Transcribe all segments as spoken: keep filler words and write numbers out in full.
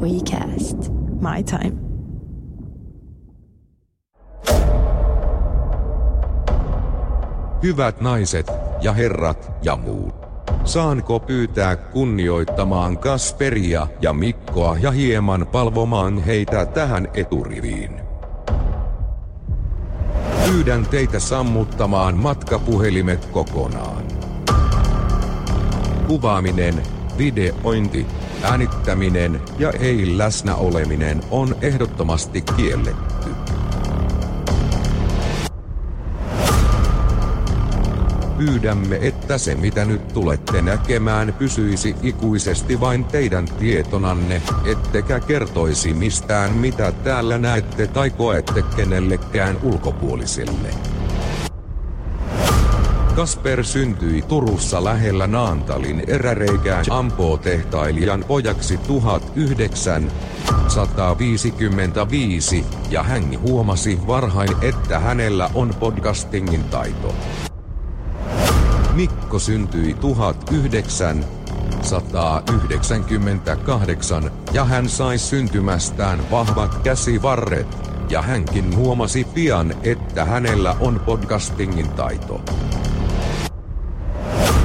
WeCast. My time. Hyvät naiset ja herrat ja muut. Saanko pyytää kunnioittamaan Kasperia ja Mikkoa ja hieman palvomaan heitä tähän eturiviin? Pyydän teitä sammuttamaan matkapuhelimet kokonaan. Kuvaaminen, videointi, äänittäminen ja ei läsnä oleminen on ehdottomasti kielletty. Pyydämme, että se mitä nyt tulette näkemään pysyisi ikuisesti vain teidän tietonanne, ettekä kertoisi mistään mitä täällä näette tai koette kenellekään ulkopuoliselle. Kasper syntyi Turussa lähellä Naantalin eräreikää Ampo-tehtailijan pojaksi tuhatyhdeksänsataaviisikymmentäviisi, ja hän huomasi varhain, että hänellä on podcastingin taito. Mikko syntyi tuhatyhdeksänsataayhdeksänkymmentäkahdeksan, ja hän sai syntymästään vahvat käsivarret, ja hänkin huomasi pian, että hänellä on podcastingin taito.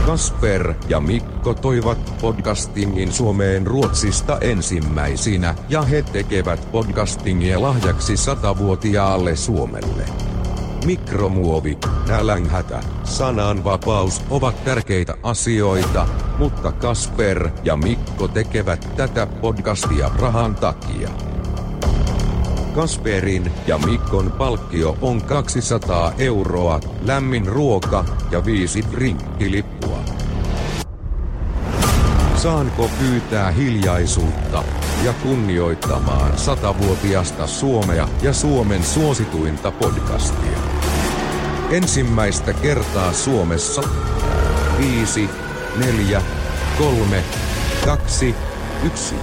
Kasper ja Mikko toivat podcastingin Suomeen Ruotsista ensimmäisinä, ja he tekevät podcastingia lahjaksi satavuotiaalle Suomelle. Mikromuovi, nälänhätä, sananvapaus ovat tärkeitä asioita, mutta Kasper ja Mikko tekevät tätä podcastia rahan takia. Kasperin ja Mikon palkkio on kaksisataa euroa, lämmin ruoka ja viisi drinkkilippua. Saanko pyytää hiljaisuutta ja kunnioittamaan satavuotiasta Suomea ja Suomen suosituinta podcastia? Ensimmäistä kertaa Suomessa. viisi, neljä, kolme, kaksi, yksi.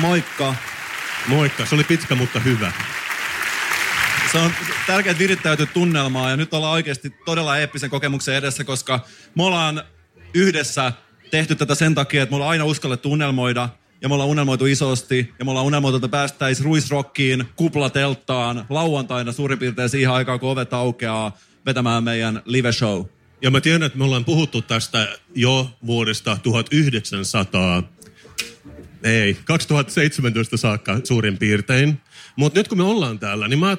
Moikka. Moikka. Se oli pitkä, mutta hyvä. Se on tärkeää virittäytyä tunnelmaa, ja nyt ollaan oikeasti todella eeppisen kokemuksen edessä, koska me ollaan yhdessä tehty tätä sen takia, että me ollaan aina uskallettu unelmoida, ja me ollaan unelmoitu isosti, ja me ollaan unelmoitu, että päästäisiin Ruisrockiin, kuplatelttaan, lauantaina suurin piirtein siihen aikaan, kun ovet aukeaa, vetämään meidän live show. Ja mä tiedän, että me ollaan puhuttu tästä jo vuodesta tuhatyhdeksänsataa. Ei, kaksituhattaseitsemäntoista saakka suurin piirtein. Mutta nyt kun me ollaan täällä, niin mä...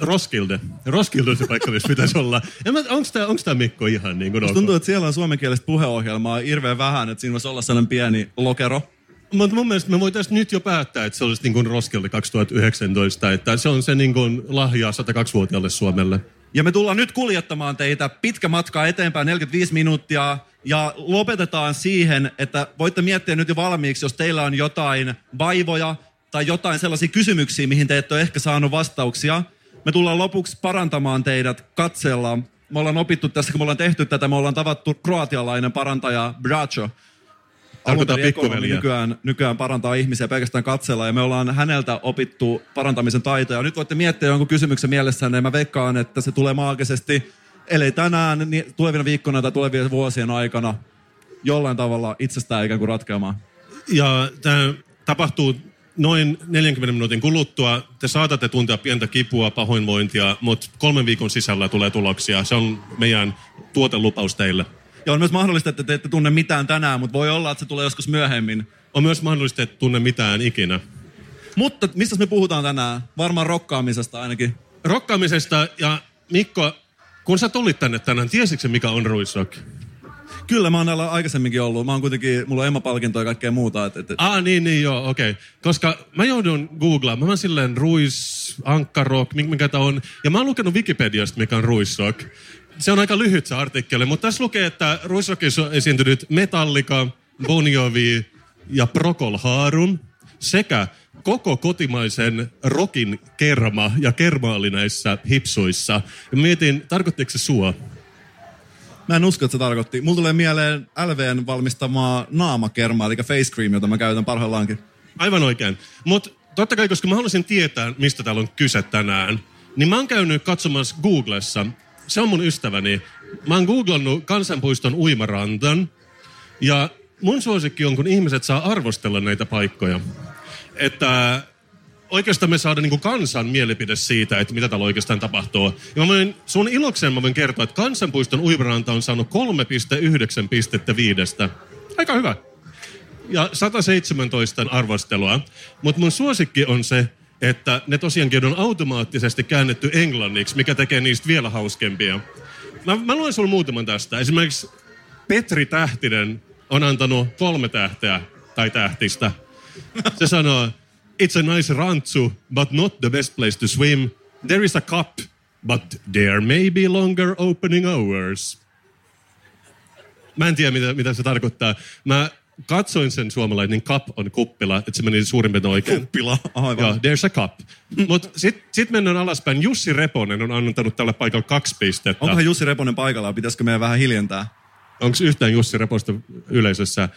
Roskilde. Roskilde on se paikka, missä pitäisi olla. Onko tää, onks tää Mikko ihan niin kuin... Tuntuu, että siellä on suomenkielistä puheohjelmaa hirveän vähän, että siinä voisi olla sellainen pieni lokero. Mutta mun mielestä me voitaisiin nyt jo päättää, että se olisi niin kuin Roskilde kaksituhattayhdeksäntoista. Että se on se niin kuin lahja satavuotiaalle Suomelle. Ja me tullaan nyt kuljettamaan teitä pitkä matkaa eteenpäin, neljäkymmentäviisi minuuttia. Ja lopetetaan siihen, että voitte miettiä nyt jo valmiiksi, jos teillä on jotain vaivoja tai jotain sellaisia kysymyksiä, mihin te ette ole ehkä saanut vastauksia. Me tullaan lopuksi parantamaan teidät katseella. Me ollaan opittu tässä, kun me ollaan tehty tätä, me ollaan tavattu kroatialainen parantaja Braco. Tarkoittaa pikkuveliä. Nykyään, nykyään parantaa ihmisiä pelkästään katsella, ja me ollaan häneltä opittu parantamisen taitoja. Nyt voitte miettiä jonkun kysymyksen mielessänne, ja mä veikkaan, että se tulee maagisesti, eli tänään, niin tulevina viikkoina tai tulevien vuosien aikana jollain tavalla itsestään ikään kuin ratkeamaan. Ja tämä tapahtuu noin neljänkymmenen minuutin kuluttua. Te saatatte tuntea pientä kipua, pahoinvointia, mutta kolmen viikon sisällä tulee tuloksia. Se on meidän tuotelupaus teille. Ja on myös mahdollista, että te ette tunne mitään tänään, mutta voi olla, että se tulee joskus myöhemmin. On myös mahdollista, että tunne mitään ikinä. Mutta mistäs me puhutaan tänään? Varmaan rokkaamisesta ainakin. Rokkaamisesta, ja Mikko... Kun sä tulit tänne tänään, tiesitkö mikä on Ruisrock? Kyllä, mä oon näillä aikaisemminkin ollut. Mä oon kuitenkin, mulla on Emma-palkintoa ja kaikkea muuta. Et, et, et. Ah, niin, niin, joo, okei. Okay. Koska mä joudun googlaamaan. Mä oon silleen Ruis, Ankka Rock, mikä tää on. Ja mä oon lukenut Wikipediasta, mikä on Ruisrock. se on aika lyhyt se artikkeli, mutta tässä lukee, että Ruisrockissa on esiintynyt Metallica, Bon Jovi ja Procol Harum sekä koko kotimaisen rockin kerma ja kerma oli näissä hipsuissa. Ja mietin, tarkoittiko se sua? Mä en usko, että se tarkoitti. Mulla tulee mieleen L V:n valmistamaa naamakermaa, eli face cream, jota mä käytän parhaillaankin. Aivan oikein. Mutta totta kai, koska mä haluaisin tietää, mistä täällä on kyse tänään, niin mä oon käynyt katsomassa Googlessa. Se on mun ystäväni. Mä oon googlannut kansanpuiston uimarantan. Ja mun suosikki on, kun ihmiset saa arvostella näitä paikkoja. Että oikeastaan me saadaan niinku kansan mielipide siitä, että mitä täällä oikeastaan tapahtuu. Ja mä voin, sun ilokseen mä voin kertoa, että kansanpuiston uimaranta on saanut kolme pilkku yhdeksän pistettä viidestä. Aika hyvä. Ja sata seitsemäntoista arvostelua. Mutta mun suosikki on se, että ne tosiaankin on automaattisesti käännetty englanniksi, mikä tekee niistä vielä hauskempia. Mä, mä luen sulle muutaman tästä. Esimerkiksi Petri Tähtinen on antanut kolme tähteä tai tähtistä. Se sanoo, it's a nice rantsu, but not the best place to swim. There is a cup, but there may be longer opening hours. Mä en tiedä, mitä, mitä se tarkoittaa. Mä katsoin sen suomalainen, niin cup on kuppila, että se meni suurin piirtein oikein. Kuppila, aivan. Joo, there's a cup. Mutta sitten sit mennään alaspäin. Jussi Reponen on antanut tällä paikalla kaksi pistettä. Onkohan Jussi Reponen paikalla, pitäisikö meidän vähän hiljentää? Onko yhtään Jussi Reposta yleisössä?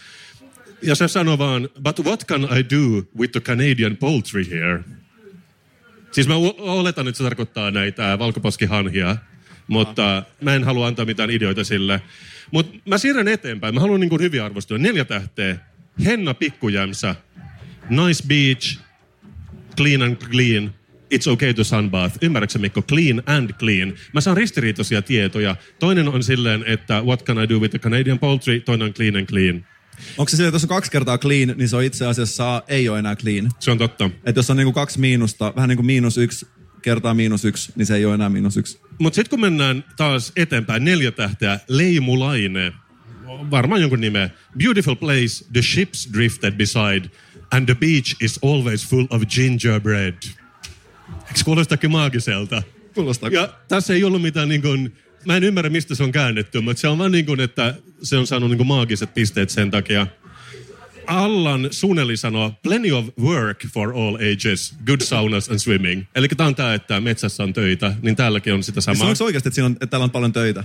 Ja se sanoo vaan, but what can I do with the Canadian poultry here? Siis mä oletan, että se tarkoittaa näitä valkoposkihanhia, mutta mä en halua antaa mitään ideoita sille. Mutta mä siirrän eteenpäin. Mä haluan niin hyviä arvostua. Neljä tähteä. Henna Pikkujämsä. Nice beach. Clean and clean. It's okay to sunbath. Ymmärrätkö Mikko? Clean and clean. Mä saan ristiriitoisia tietoja. Toinen on silleen, että what can I do with the Canadian poultry? Toinen on clean and clean. Onko se silleen, että jos on kaksi kertaa clean, niin se on itse asiassa ei ole enää clean? Se on totta. Että jos on niinku kaksi miinusta, vähän niin kuin miinus yksi kertaa miinus yksi, niin se ei ole enää miinus yksi. Mutta sitten kun mennään taas eteenpäin, neljä tähteä, Leimulaine, varmaan jonkun nimeä. Beautiful place, the ships drifted beside, and the beach is always full of gingerbread. Eikö kuulostakin maagiselta? Kuulostaa. Ja tässä ei ollut mitään niin kuin... Mä en ymmärrä, mistä se on käännetty, mutta se on vaan niin kuin, että se on saanut niin kuin maagiset pisteet sen takia. Allan Suneli sanoo, plenty of work for all ages, good saunas and swimming. Eli tää on tää, että metsässä on töitä, niin täälläkin on sitä samaa. Onko oikeasti, että, siinä on, että täällä on paljon töitä?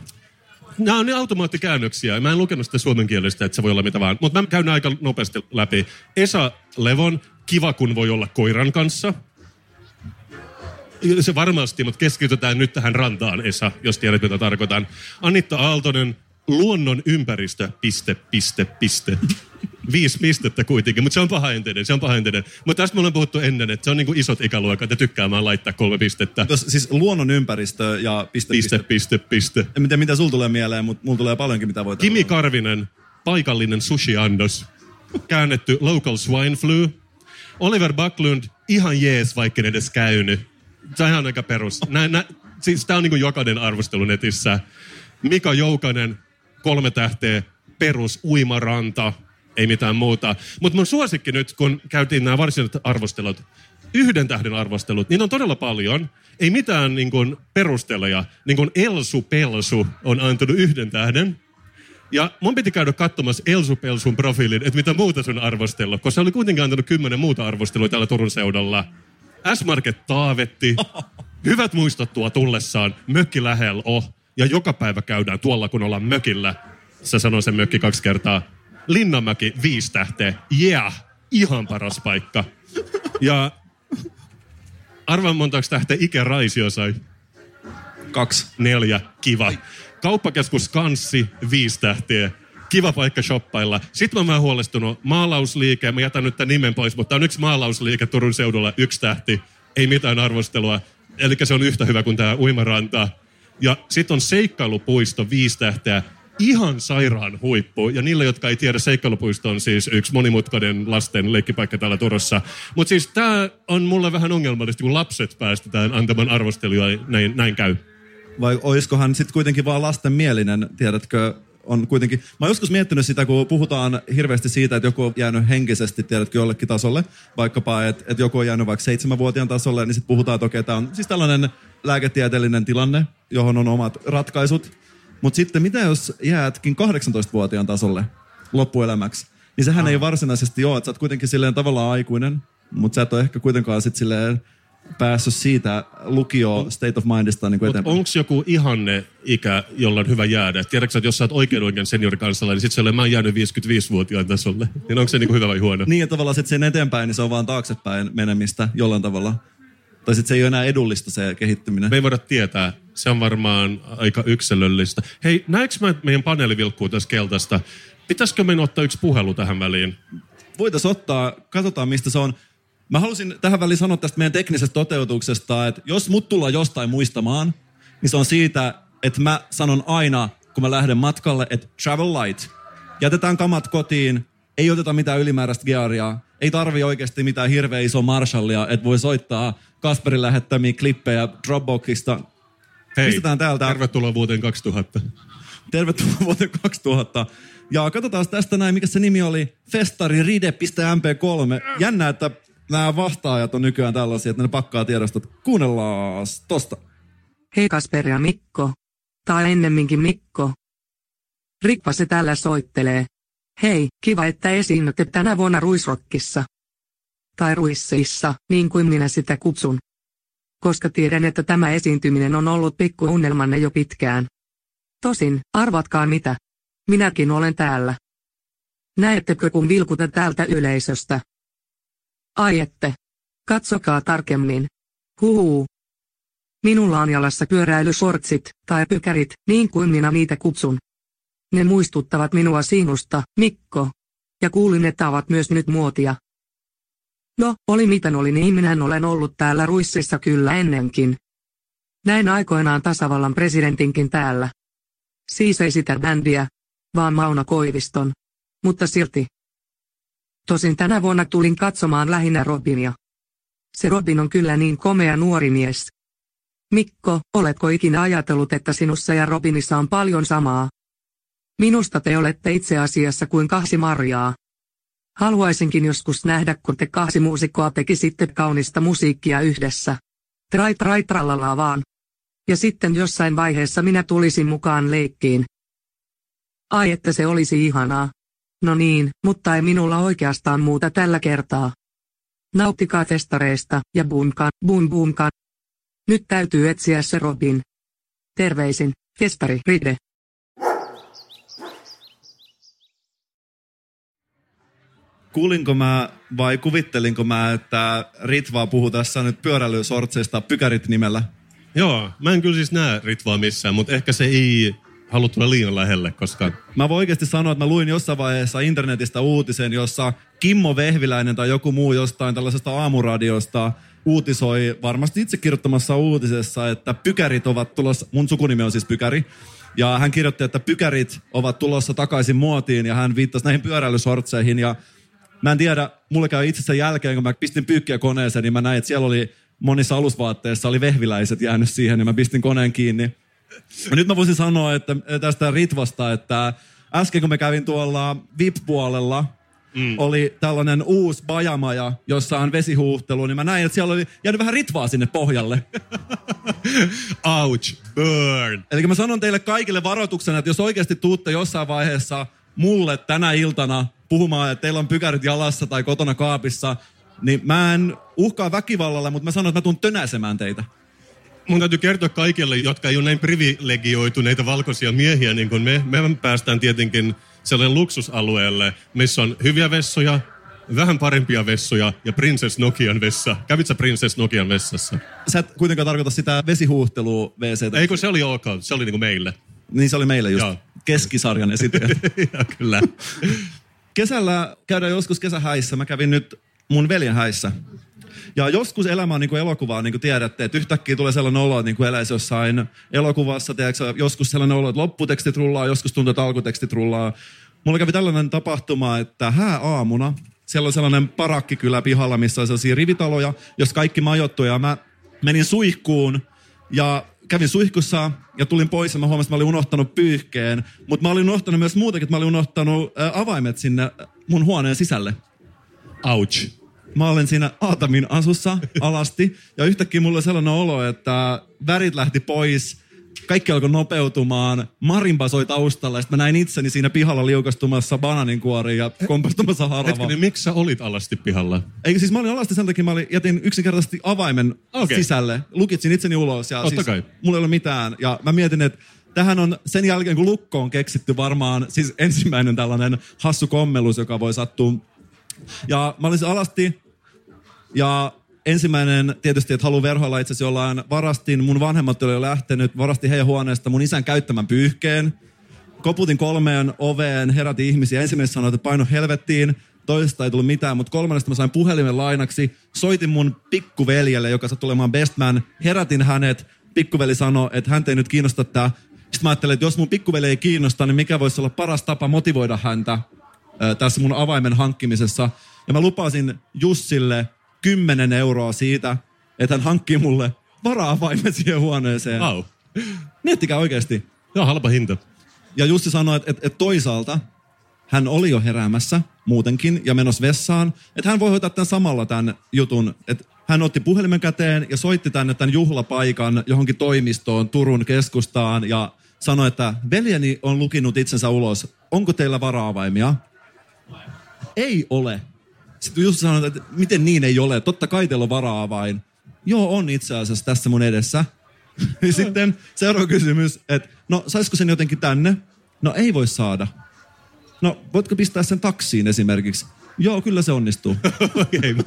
Nämä on niin automaattikäännöksiä. Mä en lukenut sitä suomenkielistä, että se voi olla mitä vaan. Mutta mä käyn aika nopeasti läpi. Esa Levon, kiva kun voi olla koiran kanssa. Se varmasti, mutta keskitytään nyt tähän rantaan, Esa, jos tiedät, mitä tarkoitan. Annitta Aaltonen, luonnon ympäristö, piste, piste, piste. Viisi pistettä kuitenkin, mutta se on pahaenteinen, se on pahaenteinen. Mutta tästä me ollaan puhuttu ennen, että se on niinku isot ikäluokat ja tykkäämään laittaa kolme pistettä. Tos, siis luonnon ympäristö ja piste, piste, piste, piste. En tiedä, mitä sulla tulee mieleen, mutta mulla tulee paljonkin, mitä voi tehdä. Kimi Karvinen, paikallinen sushi-annos. Käännetty local swine flu. Oliver Backlund, ihan jees, vaikka en edes käynyt. Tämä on aika perus. Nä, nä, siis tämä on niin kuin jokainen arvostelu netissä. Mika Joukanen, kolme tähteä, perus, uimaranta, ei mitään muuta. Mutta mun suosikki nyt, kun käytiin nämä varsinaiset arvostelut, yhden tähden arvostelut, niitä on todella paljon. Ei mitään niin kuin perusteluja. Niin kuin Elsu Pelsu on antanut yhden tähden. Ja mun piti käydä katsomassa Elsu Pelsun profiilin, että mitä muuta sun arvostella, koska se oli kuitenkin antanut kymmenen muuta arvostelua täällä Turun seudulla. S-Market taavetti, hyvät muistot tuo tullessaan, mökki lähellä on, ja joka päivä käydään tuolla, kun ollaan mökillä. Se sanoi sen mökki kaksi kertaa. Linnanmäki, viisi tähteä, yeah, ihan paras paikka. Ja arvaan montaksi tähteä Ike Raisio sai. Kaksi. Neljä, kiva. Kauppakeskus Kanssi, viisi tähteä. Kiva paikka shoppailla. Sitten mä oon vähän huolestunut. Maalausliike, mä jätän nyt tämän nimen pois, mutta on yksi maalausliike Turun seudulla, yksi tähti. Ei mitään arvostelua. Eli se on yhtä hyvä kuin tämä uimaranta. Ja sitten on seikkailupuisto, viisi tähteä. Ihan sairaan huippu. Ja niille, jotka ei tiedä, seikkailupuisto on siis yksi monimutkainen lasten leikkipaikka täällä Turussa. Mutta siis tämä on mulle vähän ongelmallista, kun lapset päästetään antamaan arvostelua. Näin, näin käy. Vai olisikohan sitten kuitenkin vaan lastenmielinen, tiedätkö... on kuitenkin... Mä oon joskus miettinyt sitä, kun puhutaan hirveästi siitä, että joku on jäänyt henkisesti, tiedätkö, jollekin tasolle. Vaikkapa, että et joku on jäänyt vaikka seitsemänvuotiaan tasolle, niin sitten puhutaan, että okei, tämä on siis tällainen lääketieteellinen tilanne, johon on omat ratkaisut. Mutta sitten mitä jos jäätkin kahdeksantoistavuotiaan tasolle loppuelämäksi? Niin sehän ah. ei varsinaisesti ole, että sä oot kuitenkin silleen tavallaan aikuinen, mutta sä et ole ehkä kuitenkaan sit silleen... päässyt siitä lukio state of mindista niin eteenpäin. Onko joku ihanne ikä, jolla on hyvä jäädä? Tiedätkö, että jos sä oot oikein oikein seniorikansalainen, niin sit se mä oon jäänyt viisikymmentäviisivuotiaan tasolle. Niin onko se niin hyvä vai huono? Niin ja tavallaan sit sen eteenpäin, niin se on vaan taaksepäin menemistä jollain tavalla. Tai sit se ei ole enää edullista se kehittyminen. Me ei voida tietää. Se on varmaan aika yksilöllistä. Hei, näekö mä meidän paneeli vilkkuu tässä keltaista? Pitäisikö meidän ottaa yksi puhelu tähän väliin? Voitaisiin ottaa. Katsotaan mistä se on. Mä halusin tähän väliin sanoa tästä meidän teknisestä toteutuksesta, että jos mut tullaan jostain muistamaan, niin se on siitä, että mä sanon aina, kun mä lähden matkalle, että travel light. Jätetään kamat kotiin, ei oteta mitään ylimääräistä gearia, ei tarvi oikeasti mitään hirveä iso marshallia, että voi soittaa Kasperin lähettämiä klippejä Dropboxista. Hei, pistetään täältä. Tervetuloa vuoteen kaksituhatta. Tervetuloa vuoteen kaksituhatta. Ja katsotaan tästä näin, mikä se nimi oli, festariride piste em pee kolme. Jännä, että... nämä vastaajat on nykyään tällaisia, että ne pakkaa tiedostot. Kuunnellaan tosta. Hei Kasper ja Mikko. Tai ennemminkin Mikko. Ritva se täällä soittelee. Hei, kiva että esiinnytte tänä vuonna Ruisrockissa. Tai Ruississa, niin kuin minä sitä kutsun. Koska tiedän, että tämä esiintyminen on ollut pikku unelmanne jo pitkään. Tosin, arvatkaa mitä. Minäkin olen täällä. Näettekö kun vilkutan täältä yleisöstä? Ai ette. Katsokaa tarkemmin. Huhuu. Minulla on jalassa pyöräilyshortsit, tai pykärit, niin kuin minä niitä kutsun. Ne muistuttavat minua sinusta, Mikko. Ja kuulin, että ovat myös nyt muotia. No, oli miten oli niin, minä olen ollut täällä Ruississa kyllä ennenkin. Näin aikoinaan tasavallan presidentinkin täällä. Siis ei sitä bändiä, vaan Mauno Koiviston. Mutta silti. Tosin tänä vuonna tulin katsomaan lähinnä Robinia. Se Robin on kyllä niin komea nuori mies. Mikko, oletko ikinä ajatellut, että sinussa ja Robinissa on paljon samaa? Minusta te olette itse asiassa kuin kaksi marjaa. Haluaisinkin joskus nähdä, kun te kaksi muusikkoa tekisitte kaunista musiikkia yhdessä. Trai trai trallala vaan. Ja sitten jossain vaiheessa minä tulisin mukaan leikkiin. Ai että se olisi ihanaa. No niin, mutta ei minulla oikeastaan muuta tällä kertaa. Nauttikaa festareista ja boomkan, boom boomkan. Nyt täytyy etsiä se Robin. Terveisin, festari Ride. Kuulinko mä vai kuvittelinko mä, että Ritva puhuu tässä nyt pyöräilysortseista pykärit nimellä? Joo, mä en kyllä siis näe Ritvaa missään, mutta ehkä se ei... haluat tulla liian lähelle, koska... Mä voin oikeasti sanoa, että mä luin jossain vaiheessa internetistä uutisen, jossa Kimmo Vehviläinen tai joku muu jostain tällaisesta aamuradiosta uutisoi varmasti itse kirjoittamassa uutisessa, että pykärit ovat tulossa... Mun sukunimi on siis Pykäri. Ja hän kirjoitti, että pykärit ovat tulossa takaisin muotiin ja hän viittasi näihin pyöräilyshortseihin. Ja mä en tiedä, mulle käy itse sen jälkeen, kun mä pistin pyykkiä koneeseen, niin mä näin, että siellä oli monissa alusvaatteissa oli vehviläiset jäänyt siihen ja mä pistin koneen kiinni. Nyt mä voisin sanoa että tästä Ritvasta, että äsken kun me kävin tuolla V I P-puolella, mm. oli tällainen uusi bajamaja, jossa on vesihuuhtelu, niin mä näin, että siellä oli jäänyt vähän Ritvaa sinne pohjalle. Ouch, burn. Eli mä sanon teille kaikille varoituksena, että jos oikeasti tuutte jossain vaiheessa mulle tänä iltana puhumaan, että teillä on pykärit jalassa tai kotona kaapissa, niin mä en uhkaa väkivallalla, mutta mä sanon, että mä tuun tönäsemään teitä. Mun täytyy kertoa kaikille, jotka ei ole näin privilegioituneita valkoisia miehiä, niin kuin me. Me päästään tietenkin sellainen luksusalueelle, missä on hyviä vessoja, vähän parempia vessoja ja Princess Nokian vessa. Kävit sä Princess Nokian vessassa? Sä et kuitenkaan tarkoita sitä vesihuuhtelua WCtä. Eikö se oli ok, se oli niin kuin meille. Niin se oli meille just. Joo. Keskisarjan esittäjä. Joo, kyllä. Kesällä käydään joskus kesähäissä. Mä kävin nyt mun veljen häissä. Ja joskus elämä on niin kuin elokuvaa, niin kuin tiedätte, että yhtäkkiä tulee sellainen olo, että niin kuin eläisi jossain elokuvassa, tiedätkö, joskus sellainen olo, että lopputekstit rullaa, joskus tuntuu, että alkutekstit rullaa. Mulla kävi tällainen tapahtuma, että hää aamuna, siellä on sellainen parakkikylä pihalla, missä on sellaisia rivitaloja, jos kaikki majoittuu, ja mä menin suihkuun, ja kävin suihkussa ja tulin pois ja mä huomasin, että mä olin unohtanut pyyhkeen. Mutta mä olin unohtanut myös muutakin, että mä olin unohtanut ää, avaimet sinne mun huoneen sisälle. Ouch. Mä olin siinä aatamin asussa alasti ja yhtäkkiä mulla oli sellainen olo, että värit lähti pois. Kaikki alkoi nopeutumaan. Marimba soi taustalla ja sitten mä näin itseni siinä pihalla liukastumassa banaaninkuoriin ja kompastumassa haravaan. Hetkinen, miksi sä olit alasti pihalla? Eikö siis mä olin alasti sen takia, mä olin, jätin yksinkertaisesti avaimen okay. sisälle. Lukitsin itseni ulos ja Otta siis kai. Mulla ei ole mitään. Ja mä mietin, että tähän on sen jälkeen, kun lukko on keksitty varmaan siis ensimmäinen tällainen hassu kommellus, joka voi sattua. Ja mä olin siis alasti ja... Ensimmäinen tietysti, että haluan verhoilla itsesi jollain. Varastin, mun vanhemmat oli jo lähtenyt, varastin heidän huoneesta mun isän käyttämän pyyhkeen. Koputin kolmeen oveen, herätin ihmisiä. Ensimmäisessä sanoin, että paino helvettiin. Toisesta ei tullut mitään, mutta kolmannesta mä sain puhelimen lainaksi. Soitin mun pikkuveljelle, joka sattui olemaan bestman. Herätin hänet. Pikkuveli sanoi, että häntä ei nyt kiinnosta tää. Sitten mä ajattelin, että jos mun pikkuveli ei kiinnosta, niin mikä voisi olla paras tapa motivoida häntä äh, tässä mun avaimen hankkimisessa. Ja mä lupasin Jussille kymmenen euroa siitä, että hän hankkii mulle vara-avaimen siihen huoneeseen. Wow. Miettikää oikeasti. Joo, halpa hinta. Ja Jussi sanoi, että, että toisaalta hän oli jo heräämässä muutenkin ja menossa vessaan, että hän voi hoitaa tämän samalla tämän jutun. Että hän otti puhelimen käteen ja soitti tänne tämän juhlapaikan johonkin toimistoon Turun keskustaan ja sanoi, että veljeni on lukinut itsensä ulos. Onko teillä vara-avaimia? Ei ole. Sitten Jussi sanoi, että miten niin ei ole, totta kai teillä on vara-avain. Joo, on itse asiassa tässä mun edessä. Sitten seuraava kysymys, että no saisiko sen jotenkin tänne? No ei voi saada. No voitko pistää sen taksiin esimerkiksi? Joo, kyllä se onnistuu. Okei, mä,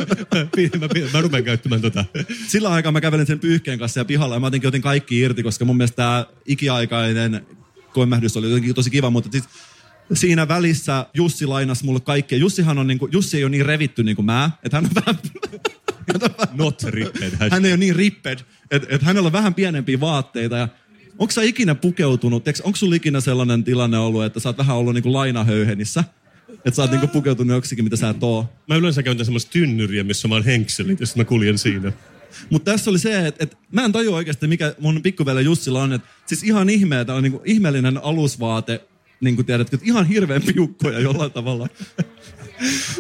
mä, mä rupean käyttämään tota. Sillä aikaa mä kävelin sen pyyhkeen kanssa ja pihalla ja mä jotenkin otin kaikki irti, koska mun mielestä tää ikiaikainen koemähdys oli jotenkin tosi kiva, mutta siis... Siinä välissä Jussi lainasi mulle kaikkea. Jussihan on niinku, Jussi ei ole niin revitty niin kuin mä, että hän on vähän... Not ripped. Hän ei ole niin ripped, että et hänellä on vähän pienempiä vaatteita. Ja onko sä ikinä pukeutunut? Onko sulla ikinä sellainen tilanne ollut, että sä oot vähän ollut niinku lainahöyhenissä? Että sä oot niinku pukeutunut joksikin, mitä sä et oo? Mä yleensä käytän semmoista tynnyriä, missä mä oon henkselit, jos mä kuljen siinä. Mutta tässä oli se, että et, mä en tajua oikeasti, mikä mun pikkuveli Jussilla on. Et, siis ihan ihmeetä on niinku ihmeellinen alusvaate. Niin kuin tiedätkö, että ihan hirveän piukkoja jollain tavalla.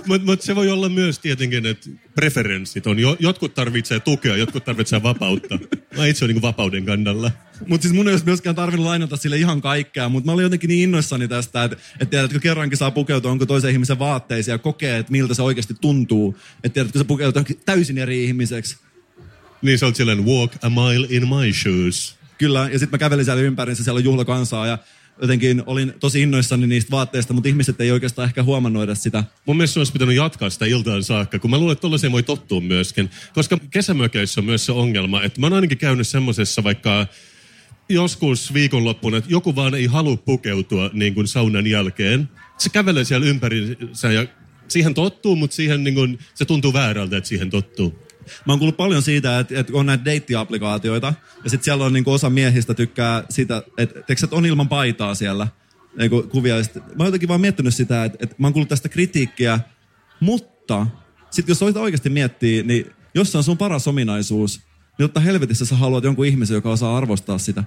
Mutta mut se voi olla myös tietenkin, että preferenssit on. Jotkut tarvitsee tukea, jotkut tarvitsee vapautta. Mä itse olen niin kuin vapauden kannalla. Mutta siis mun ei olisi myöskään tarvinnut lainata sille ihan kaikkea. Mutta mä olin jotenkin niin innoissani tästä, että et tiedätkö, kerrankin saa pukeutua onko toisen ihmisen vaatteisiin ja kokee, että miltä se oikeasti tuntuu. Että tiedätkö, se pukeutuu täysin eri ihmiseksi. Niin se on silleen, walk a mile in my shoes. Kyllä, ja sitten mä kävelin siellä ympäriinsä, siellä on juhlakansaa ja... Jotenkin olin tosi innoissani niistä vaatteista, mutta ihmiset ei oikeastaan ehkä huomannut edes sitä. Mun mielestä olisi pitänyt jatkaa sitä iltaan saakka, kun mä luulen, että tollaiseen voi tottua myöskin. Koska kesämökeissä on myös se ongelma, että mä oon ainakin käynyt semmoisessa vaikka joskus viikonloppuna, että joku vaan ei halua pukeutua niin kuin saunan jälkeen. Se kävelee siellä ympärinsä ja siihen tottuu, mutta siihen niin kuin, se tuntuu väärältä, että siihen tottuu. Mä oon kuullut paljon siitä, että, että on näitä deittiaplikaatioita, ja sitten siellä on niin osa miehistä tykkää sitä, että teksät on ilman paitaa siellä niin kuvia. Sit, mä oon jotenkin vaan miettinyt sitä, että, että mä oon kuullut tästä kritiikkiä, mutta sitten jos sitä oikeasti miettii, niin jos se on sun paras ominaisuus, niin totta helvetissä sä haluat jonkun ihmisen, joka osaa arvostaa sitä.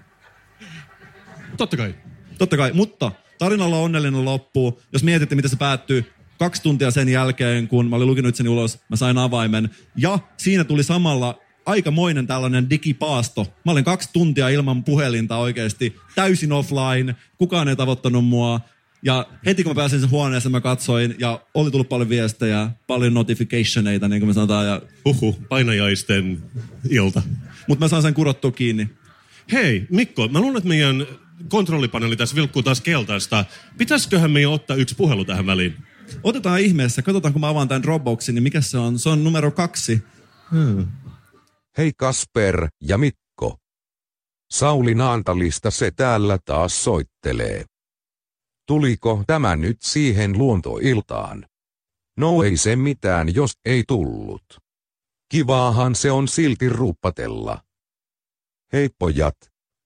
Totta kai. Totta kai, mutta tarinalla on onnellinen loppu. Jos mietitte, miten se päättyy, Kaksi tuntia sen jälkeen, kun mä olin lukinut sen ulos, mä sain avaimen. Ja siinä tuli samalla aikamoinen tällainen digipaasto. Mä olin kaksi tuntia ilman puhelinta oikeasti, täysin offline, kukaan ei tavoittanut mua. Ja heti kun mä pääsin sen huoneeseen, mä katsoin, ja oli tullut paljon viestejä, paljon notificationeita, niin kuin me sanotaan. Ja... Huhhuh, painajaisten ilta. Mutta mä sain sen kurottua kiinni. Hei, Mikko, mä luulen, että meidän kontrollipaneeli tässä vilkkuu taas keltaista. Pitäisiköhän meidän ottaa yksi puhelu tähän väliin? Otetaan ihmeessä. Katsotaan, kun mä avaan tämän Dropboxin, niin mikä se on? Se on numero kaksi. Hmm. Hei Kasper ja Mikko. Sauli Naantalista se täällä taas soittelee. Tuliko tämä nyt siihen luontoiltaan? No ei se mitään, jos ei tullut. Kivaahan se on silti ruppatella. Hei pojat.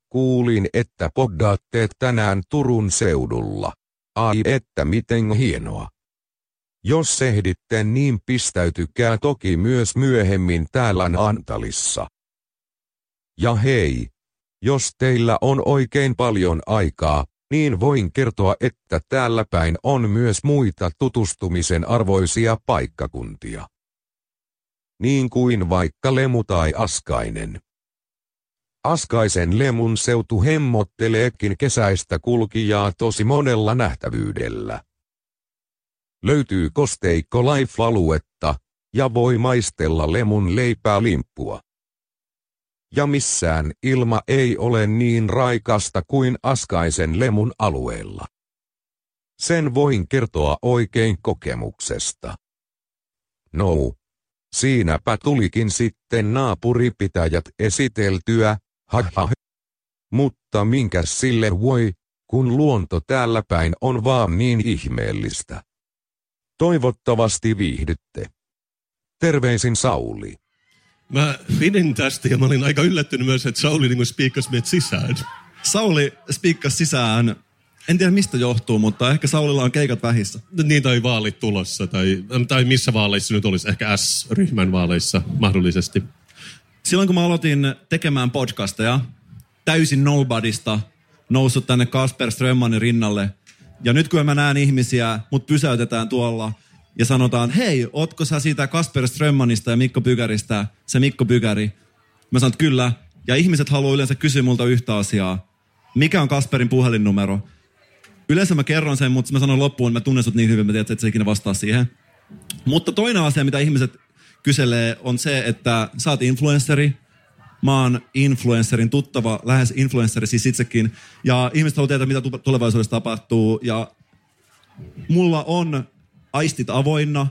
Kuulin, että poddaatte tänään Turun seudulla. Ai että miten hienoa. Jos ehditte niin pistäytykää toki myös myöhemmin täällä Naantalissa. Ja hei, Jos teillä on oikein paljon aikaa, niin voin kertoa, että täällä päin on myös muita tutustumisen arvoisia paikkakuntia. Niin kuin vaikka Lemu tai Askainen. Askaisen Lemun seutu hemmotteleekin kesäistä kulkijaa tosi monella nähtävyydellä. Löytyy kosteikko life-aluetta, ja voi maistella Lemun leipää limppua. Ja missään ilma ei ole niin raikasta kuin Askaisen Lemun alueella. Sen voin kertoa oikein kokemuksesta. No, siinäpä tulikin sitten naapuripitäjät esiteltyä, haha. Mutta minkäs sille voi, kun luonto täällä päin on vaan niin ihmeellistä. Toivottavasti viihdytte. Terveisin Sauli. Mä pidin tästä ja mä olin aika yllättynyt myös, että Sauli niin kuin spiikkasi meidät sisään. Sauli spiikkasi sisään. En tiedä mistä johtuu, mutta ehkä Saulilla on keikat vähissä. Niin tai vaalit tulossa tai, tai missä vaaleissa nyt olisi, ehkä S-ryhmän vaaleissa mahdollisesti. Silloin kun mä aloitin tekemään podcasteja, täysin nobodysta, noussut tänne Kasper Strömmanin rinnalle. Ja nyt kun mä näen ihmisiä, mut pysäytetään tuolla ja sanotaan, hei, ootko sä siitä Kasper Strömmanista ja Mikko Pykäristä, se Mikko Pykäri? Mä sanon, kyllä. Ja ihmiset haluaa yleensä kysyä multa yhtä asiaa. Mikä on Kasperin puhelinnumero? Yleensä mä kerron sen, mutta mä sanon loppuun, että mä tunnen sut niin hyvin, mä tiedän, että sä et ikinä vastaa siihen. Mutta toinen asia, mitä ihmiset kyselee, on se, että sä oot influensseri. Mä oon influencerin tuttava, lähes influenceri siis itsekin. Ja ihmiset haluaa tietää, mitä tulevaisuudessa tapahtuu. Ja mulla on aistit avoinna.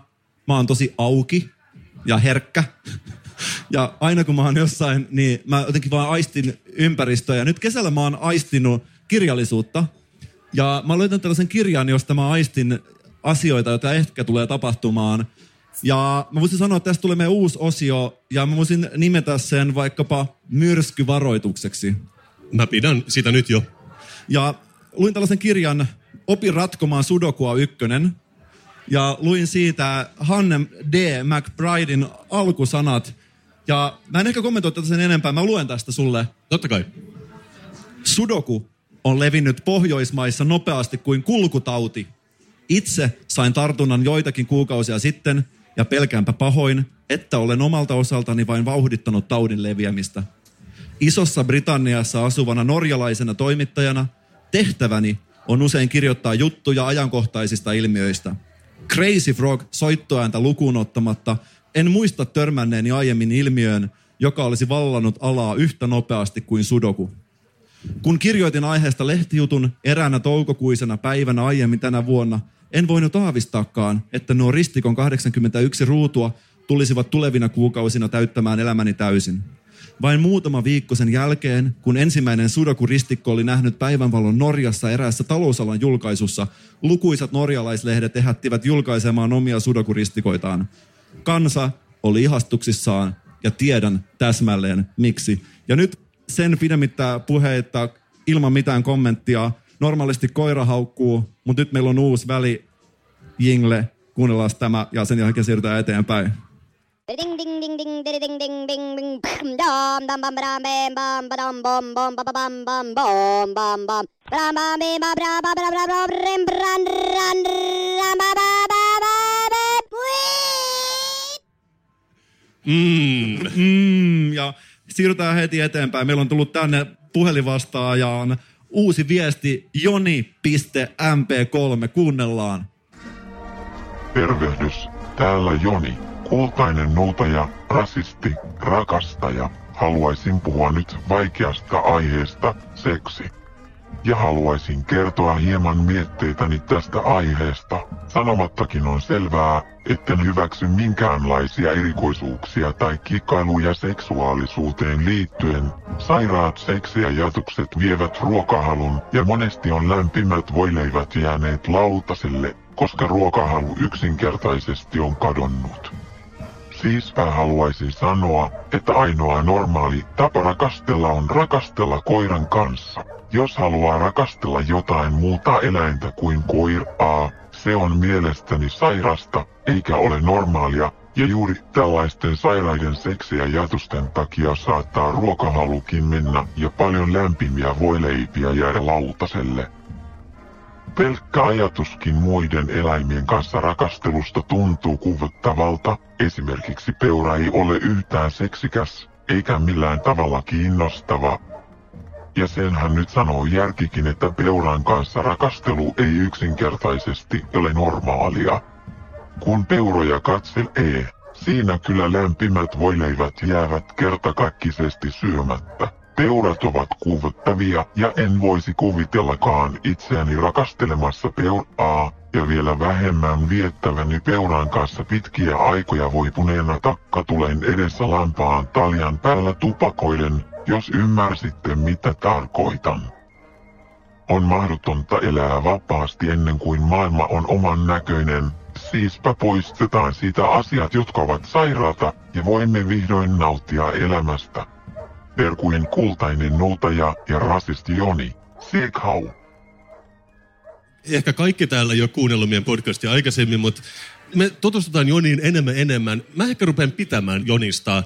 Mä oon tosi auki ja herkkä. Ja aina kun mä oon jossain, niin mä jotenkin vaan aistin ympäristöä. Ja nyt kesällä mä oon aistinut kirjallisuutta. Ja mä löytän tällaisen kirjan, josta mä aistin asioita, joita ehkä tulee tapahtumaan. Ja mä voisin sanoa, että tästä tulee meidän uusi osio, ja mä voisin nimetä sen vaikkapa myrskyvaroitukseksi. Mä pidän sitä nyt jo. Ja luin tällaisen kirjan Opi ratkomaan sudokua ykkönen, ja luin siitä Hanne D. McBridein alkusanat, ja mä en ehkä kommentoi tätä sen enempää, mä luen tästä sulle. Totta kai. Sudoku on levinnyt Pohjoismaissa nopeasti kuin kulkutauti. Itse sain tartunnan joitakin kuukausia sitten, ja pelkäänpä pahoin, että olen omalta osaltani vain vauhdittanut taudin leviämistä. Isossa Britanniassa asuvana norjalaisena toimittajana tehtäväni on usein kirjoittaa juttuja ajankohtaisista ilmiöistä. Crazy Frog soittoääntä lukuun ottamatta en muista törmänneeni aiemmin ilmiöön, joka olisi vallannut alaa yhtä nopeasti kuin sudoku. Kun kirjoitin aiheesta lehtijutun eräänä toukokuisena päivänä aiemmin tänä vuonna, en voinut aavistaakaan, että nuo ristikon kahdeksankymmentäyksi ruutua tulisivat tulevina kuukausina täyttämään elämäni täysin. Vain muutama viikko sen jälkeen, kun ensimmäinen sudokuristikko oli nähnyt päivänvalon Norjassa eräässä talousalan julkaisussa, lukuisat norjalaislehdet ehättivät julkaisemaan omia sudokuristikoitaan. Kansa oli ihastuksissaan ja tiedän täsmälleen miksi. Ja nyt sen pidemmittä puheita ilman mitään kommenttia. Normaalisti koira haukkuu, mutta nyt meillä on uusi väli jingle. Kuunnellaan tämä ja sen jälkeen siirrytään eteenpäin. Mm, mm, ja siirrytään heti eteenpäin. Meillä on tullut tänne puhelinvastaajaan uusi viesti joni piste m p kolme. Kuunnellaan. Tervehdys. Täällä Joni, kultainen noutaja, rasisti, rakastaja. Haluaisin puhua nyt vaikeasta aiheesta, seksi. Ja haluaisin kertoa hieman mietteitäni tästä aiheesta. Sanomattakin on selvää, etten hyväksy minkäänlaisia erikoisuuksia tai kikkailuja seksuaalisuuteen liittyen. Sairaat seksiajatukset vievät ruokahalun ja monesti on lämpimät voileivät jääneet lautaselle, koska ruokahalu yksinkertaisesti on kadonnut. Siispä haluaisin sanoa, että ainoa normaali tapa rakastella on rakastella koiran kanssa. Jos haluaa rakastella jotain muuta eläintä kuin koiraa, se on mielestäni sairasta, eikä ole normaalia, Ja juuri tällaisten sairaiden seksiä jätusten takia saattaa ruokahalukin mennä ja paljon lämpimiä voileipiä jäädä lautaselle. Pelkkä ajatuskin muiden eläimien kanssa rakastelusta tuntuu kuvottavalta, esimerkiksi peura ei ole yhtään seksikäs, eikä millään tavalla kiinnostava. Ja senhän nyt sanoo järkikin, että peuran kanssa rakastelu ei yksinkertaisesti ole normaalia. Kun peuroja katselee, siinä kyllä lämpimät voileivät jäävät kertakaikkisesti syömättä. Peurat ovat kuvottavia ja en voisi kuvitellakaan itseäni rakastelemassa peuraa ja vielä vähemmän viettäväni peuran kanssa pitkiä aikoja voipuneena takkatulen edessä lampaan taljan päällä tupakoiden, jos ymmärsitte mitä tarkoitan. On mahdotonta elää vapaasti ennen kuin maailma on oman näköinen, siispä poistetaan siitä asiat jotka ovat sairaata ja voimme vihdoin nauttia elämästä. Perkuin kultainen noutaja ja rasisti Joni. Sikhau. Ehkä kaikki täällä ei ole kuunnellut meidän podcastia aikaisemmin, mutta me tutustutaan Joniin enemmän enemmän. Mä ehkä rupean pitämään Jonista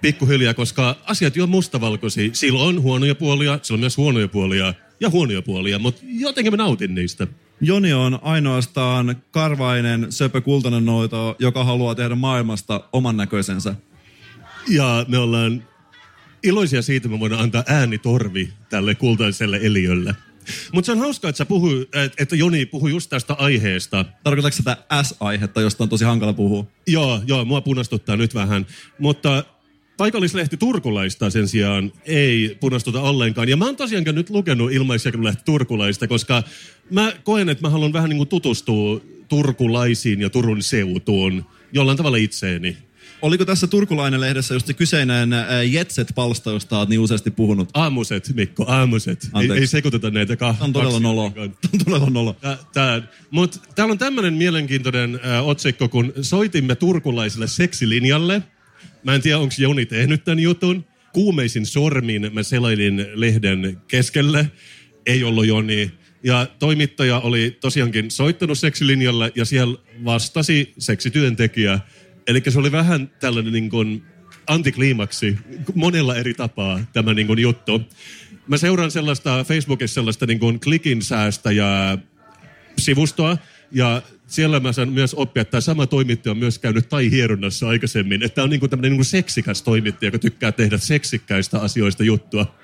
pikkuhiljaa, koska asiat ei ole mustavalkoisia. Sillä on huonoja puolia, sillä on myös huonoja puolia ja huonoja puolia, mutta jotenkin mä nautin niistä. Joni on ainoastaan karvainen, söpö kultainen noito, joka haluaa tehdä maailmasta oman näköisensä. Ja me ollaan iloisia siitä, me voidaan antaa äänitorvi tälle kultaiselle eliölle. Mutta se on hauskaa, että, puhui, että Joni puhui just tästä aiheesta. Tarkoitatko sitä S-aihetta, josta on tosi hankala puhua? Joo, joo, mua punastuttaa nyt vähän. Mutta paikallislehti Turkulaista sen sijaan ei punastuta ollenkaan. Ja mä oon tosiaankin nyt lukenut ilmaisjakelulehti Turkulaista, koska mä koen, että mä haluan vähän niin kuin tutustua turkulaisiin ja Turun seutuun jollain tavalla itseeni. Oliko tässä Turkulainen lehdessä just se kyseinen Jetset-palsta, josta olet niin useasti puhunut? Aamuset, Mikko, aamuset. Ei, ei sekoiteta näitä kahta. Tämä on todella nolo. Tämä on todella nolo. Mutta täällä on tämmöinen mielenkiintoinen ä, otsikko, kun soitimme turkulaiselle seksilinjalle. Mä en tiedä, onko Joni tehnyt tämän jutun. Kuumeisin sormin mä selailin lehden keskelle. Ei ollut Joni. Ja toimittaja oli tosiaankin soittanut seksilinjalle ja siellä vastasi seksityöntekijä. Eli se oli vähän tällainen niin kuin antikliimaksi, monella eri tapaa tämä niin kuin juttu. Mä seuraan sellaista Facebookissa sellaista niin kuin klikin säästäjää sivustoa, ja siellä mä saan myös oppia, että tämä sama toimittaja on myös käynyt tai hieronnassa aikaisemmin. Että tämä on niin kuin tämmöinen niin kuin seksikäs toimittaja, joka tykkää tehdä seksikkäistä asioista juttua.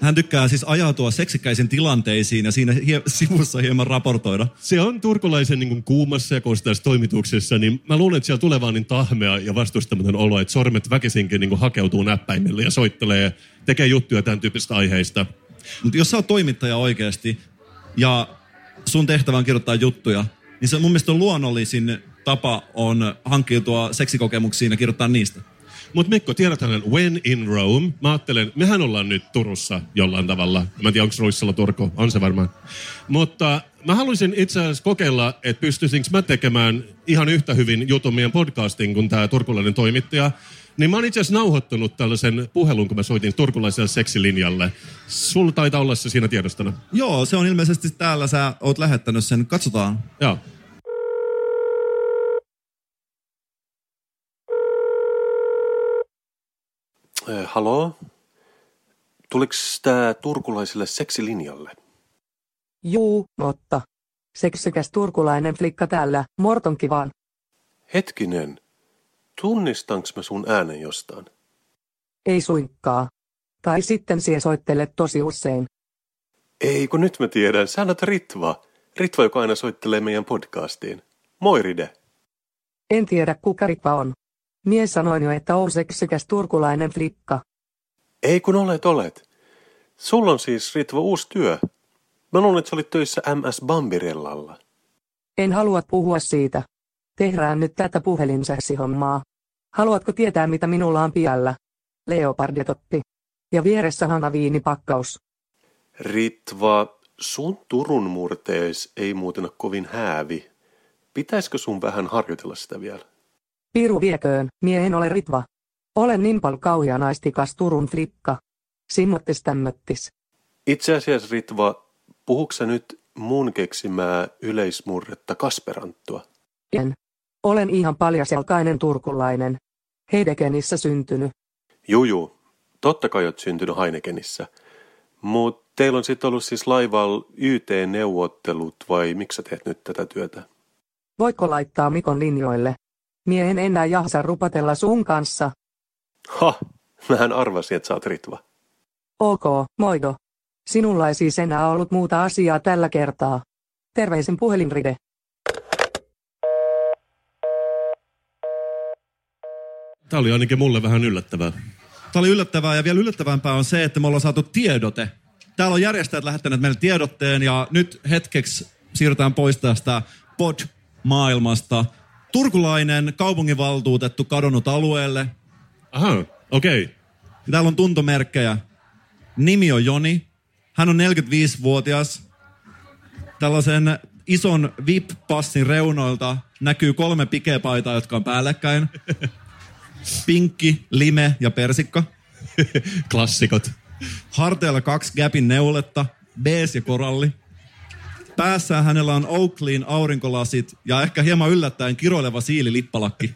Hän tykkää siis ajautua seksikkäisiin tilanteisiin ja siinä hie- sivussa hieman raportoida. Se on Turkulaisen niin kuin kuumassa ja kostaisessa toimituksessa, niin mä luulen, että siellä tulee vaan niin tahmea ja vastustamaton olo, että sormet väkisinkin niin kuin hakeutuu näppäimille ja soittelee, tekee juttuja tämän tyyppistä aiheista. Mutta jos sä oot toimittaja oikeasti ja sun tehtävä on kirjoittaa juttuja, niin se mun mielestä luonnollisin tapa on hankkiutua seksikokemuksiin ja kirjoittaa niistä. Mutta Mikko, tiedäthän, when in Rome, mä ajattelen, mehän ollaan nyt Turussa jollain tavalla. Mä en tiedä, onko Ruissalla Turku, on se varmaan. Mutta mä haluaisin itse asiassa kokeilla, että pystyisinkö mä tekemään ihan yhtä hyvin jutun meidän podcastin kuin tämä turkulainen toimittaja. Niin mä oon itse asiassa nauhoittanut tällaisen puhelun, kun mä soitin turkulaiselle seksilinjalle. Sulla taitaa olla se siinä tiedostona. Joo, se on ilmeisesti täällä, sä oot lähettänyt sen, katsotaan. Joo. Haloo? Tuliko tää turkulaiselle seksilinjalle? Juu, mutta seksikäs turkulainen flikka täällä, mortonki vaan. Hetkinen, tunnistanko mä sun äänen jostain? Ei suinkaan. Tai sitten sie soittelet tosi usein. Ei, kun nyt mä tiedän, sä annat Ritva. Ritva, joka aina soittelee meidän podcastiin. Moi Ride. En tiedä kuka Ritva on. Mie sanoin jo, että on seksikäs turkulainen flikka. Ei kun olet, olet. Sulla on siis Ritva uusi työ. Mä luulen, että sä olit töissä M S Bambirellalla. En halua puhua siitä. Tehdään nyt tätä puhelinseksihommaa. Haluatko tietää, mitä minulla on piällä? Leopardetoppi. Ja vieressä hanaviinipakkaus. Ritva, sun Turun murtees ei muuten ole kovin häävi. Pitäisikö sun vähän harjoitella sitä vielä? Piru vieköön, mie en ole Ritva. Olen niin paljon kauhea naistikas Turun flikka. Simmottis tämmöttis. Itse asiassa Ritva, puhuksä nyt mun keksimää yleismurretta Kasperanttua? En. Olen ihan paljasjalkainen turkulainen. Heinekenissä syntynyt. Juju, totta kai oot syntynyt Heinekenissä. Mut teillä on sit ollut siis laivalla Y T-neuvottelut vai miksi sä teet nyt tätä työtä? Voitko laittaa Mikon linjoille? Mie en enää jahsa rupatella sun kanssa. Ha, mähän arvasin, että sä oot Ritva. Ok, moido. Sinulla ei siis enää ollut muuta asiaa tällä kertaa. Terveisin puhelinride. Tämä oli ainakin mulle vähän yllättävää. Tämä oli yllättävää ja vielä yllättävämpää on se, että me ollaan saatu tiedote. Täällä on järjestäjät lähettäneet meille tiedotteen ja nyt hetkeksi siirrytään pois tästä pod-maailmasta. Turkulainen kaupunginvaltuutettu kadonnut alueelle. Aha, okei. Okay. Täällä on tuntomerkkejä. Nimi on Joni. Hän on neljäkymmentäviisivuotias. Tällaisen ison V I P-passin reunoilta näkyy kolme pikepaitaa, jotka on päällekkäin. Pinkki, lime ja persikka. Klassikot. Harteilla kaksi gapin neuletta, bees ja koralli. Päässään hänellä on Oakleyin aurinkolasit ja ehkä hieman yllättäen kiroileva siililippalakki.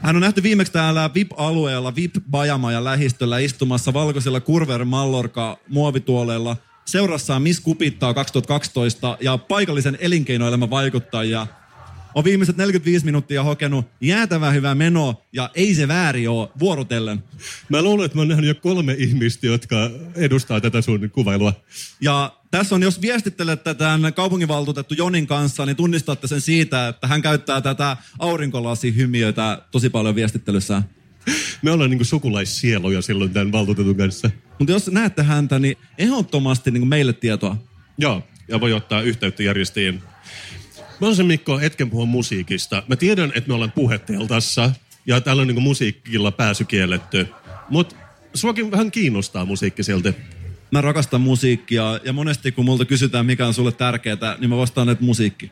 Hän on nähty viimeksi täällä V I P-alueella, V I P-bajamajan lähistöllä istumassa valkoisella Kurver-Mallorca muovituoleilla seurassaan Miss Kupittaa kaksituhattakaksitoista ja paikallisen elinkeinoelämän vaikuttajia. On viimeiset neljäkymmentäviisi minuuttia hokenut jäätävän hyvää menoa ja ei se väärin ole vuorotellen. Mä luulen, että mä oon nähnyt jo kolme ihmistä, jotka edustaa tätä sun kuvailua. Ja tässä on, jos viestittelette tämän kaupunginvaltuutettu Jonin kanssa, niin tunnistatte sen siitä, että hän käyttää tätä aurinkolasihymyötä tosi paljon viestittelyssään. Me ollaan niin kuin sukulaissieluja silloin tämän valtuutetun kanssa. Mutta jos näette häntä, niin ehdottomasti niin kuin meille tietoa. Joo, ja voi ottaa yhteyttä järjestäjiin. Mä olen se Mikko, etken puhua musiikista. Mä tiedän, että me ollaan puheteltassa ja täällä on niinku musiikilla pääsy kielletty. Mut suakin vähän kiinnostaa musiikki silti. Mä rakastan musiikkia ja monesti kun multa kysytään, mikä on sulle tärkeetä, niin mä vastaan, että musiikki.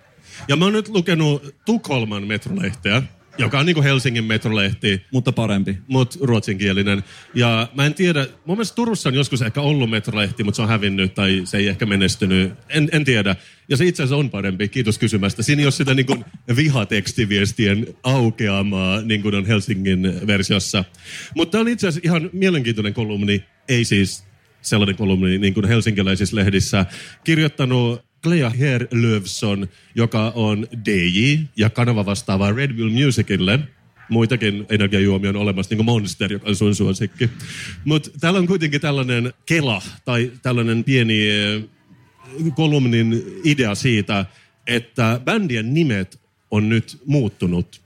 Ja mä oon nyt lukenut Tukholman metrolehteä, joka on niinku Helsingin metrolehti. Mutta parempi. Mut ruotsinkielinen. Ja mä en tiedä, mun mielestä Turussa on joskus ehkä ollut metrolehti, mutta se on hävinnyt tai se ei ehkä menestynyt. En, en tiedä. Ja se itse asiassa on parempi, kiitos kysymästä. Siinä ei ole sitä niin kuin vihatekstiviestien aukeamaa, niin kuin on Helsingin versiossa. Mutta tämä on itse asiassa ihan mielenkiintoinen kolumni, ei siis sellainen kolumni niin kuin helsinkiläisissä lehdissä, kirjoittanut Clea Herlövson, joka on D J ja kanava vastaava Red Bull Musicille. Muitakin energiajuomia on olemassa, niin kuin Monster, joka on sun suosikki. Mutta täällä on kuitenkin tällainen kela tai tällainen pieni kolumnin idea siitä, että bändien nimet on nyt muuttunut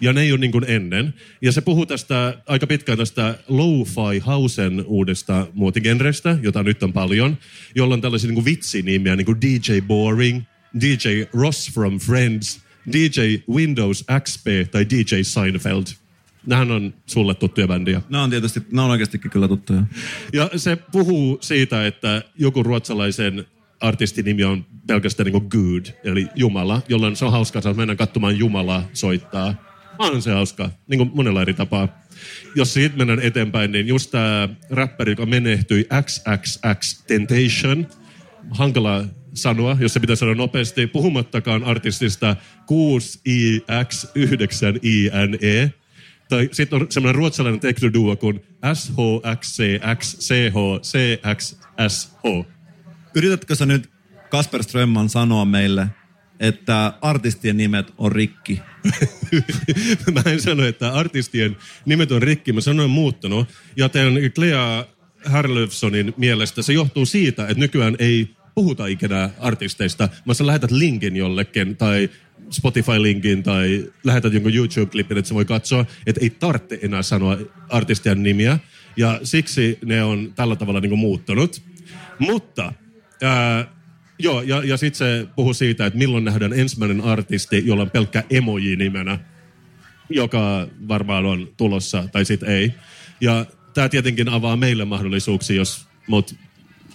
ja ne ei ole niin kuin ennen. Ja se puhuu tästä aika pitkään tästä lo-fi housen uudesta muotigenrestä, jota nyt on paljon, jolla on tällaisia niin kuin vitsinimiä, niin kuin D J Boring, D J Ross from Friends, D J Windows X P tai D J Seinfeld. Nämähän on sulle tuttuja bändiä. Nämä on tietysti, nämä on oikeastikin kyllä tuttuja. Ja se puhuu siitä, että joku ruotsalaisen artistin nimi on pelkästään niin kuin Good, eli Jumala, jolloin se on hauskaa, että mennään katsomaan Jumala soittaa. On se hauskaa, niin kuin monella eri tapaa. Jos siitä mennään eteenpäin, niin just tämä räppäri, joka menehtyi XXXTentacion, hankala sanoa, jos se pitää sanoa nopeasti, puhumattakaan artistista kuusi I X yhdeksän I N E. Tai sitten on semmoinen ruotsalainen teknoduo kuin S H X C X C H C X S H. Yritätkö sä nyt Kasper Strömman sanoa meille, että artistien nimet on rikki? Mä en sano, että artistien nimet on rikki. Mä sanoin muuttunut. Ja tämän Clea Herlövsonin mielestä se johtuu siitä, että nykyään ei puhuta ikinä artisteista, vaan sä lähetät linkin jollekin tai Spotify-linkin tai lähetät jonkun YouTube-klippin, että se voi katsoa, että ei tarvitse enää sanoa artistien nimiä. Ja siksi ne on tällä tavalla niin kuin muuttunut. Mutta Äh, joo, ja, ja sitten se puhui siitä, että milloin nähdään ensimmäinen artisti, jolla on pelkkä emoji nimenä, joka varmaan on tulossa, tai sitten ei. Ja tämä tietenkin avaa meille mahdollisuuksia, jos mut,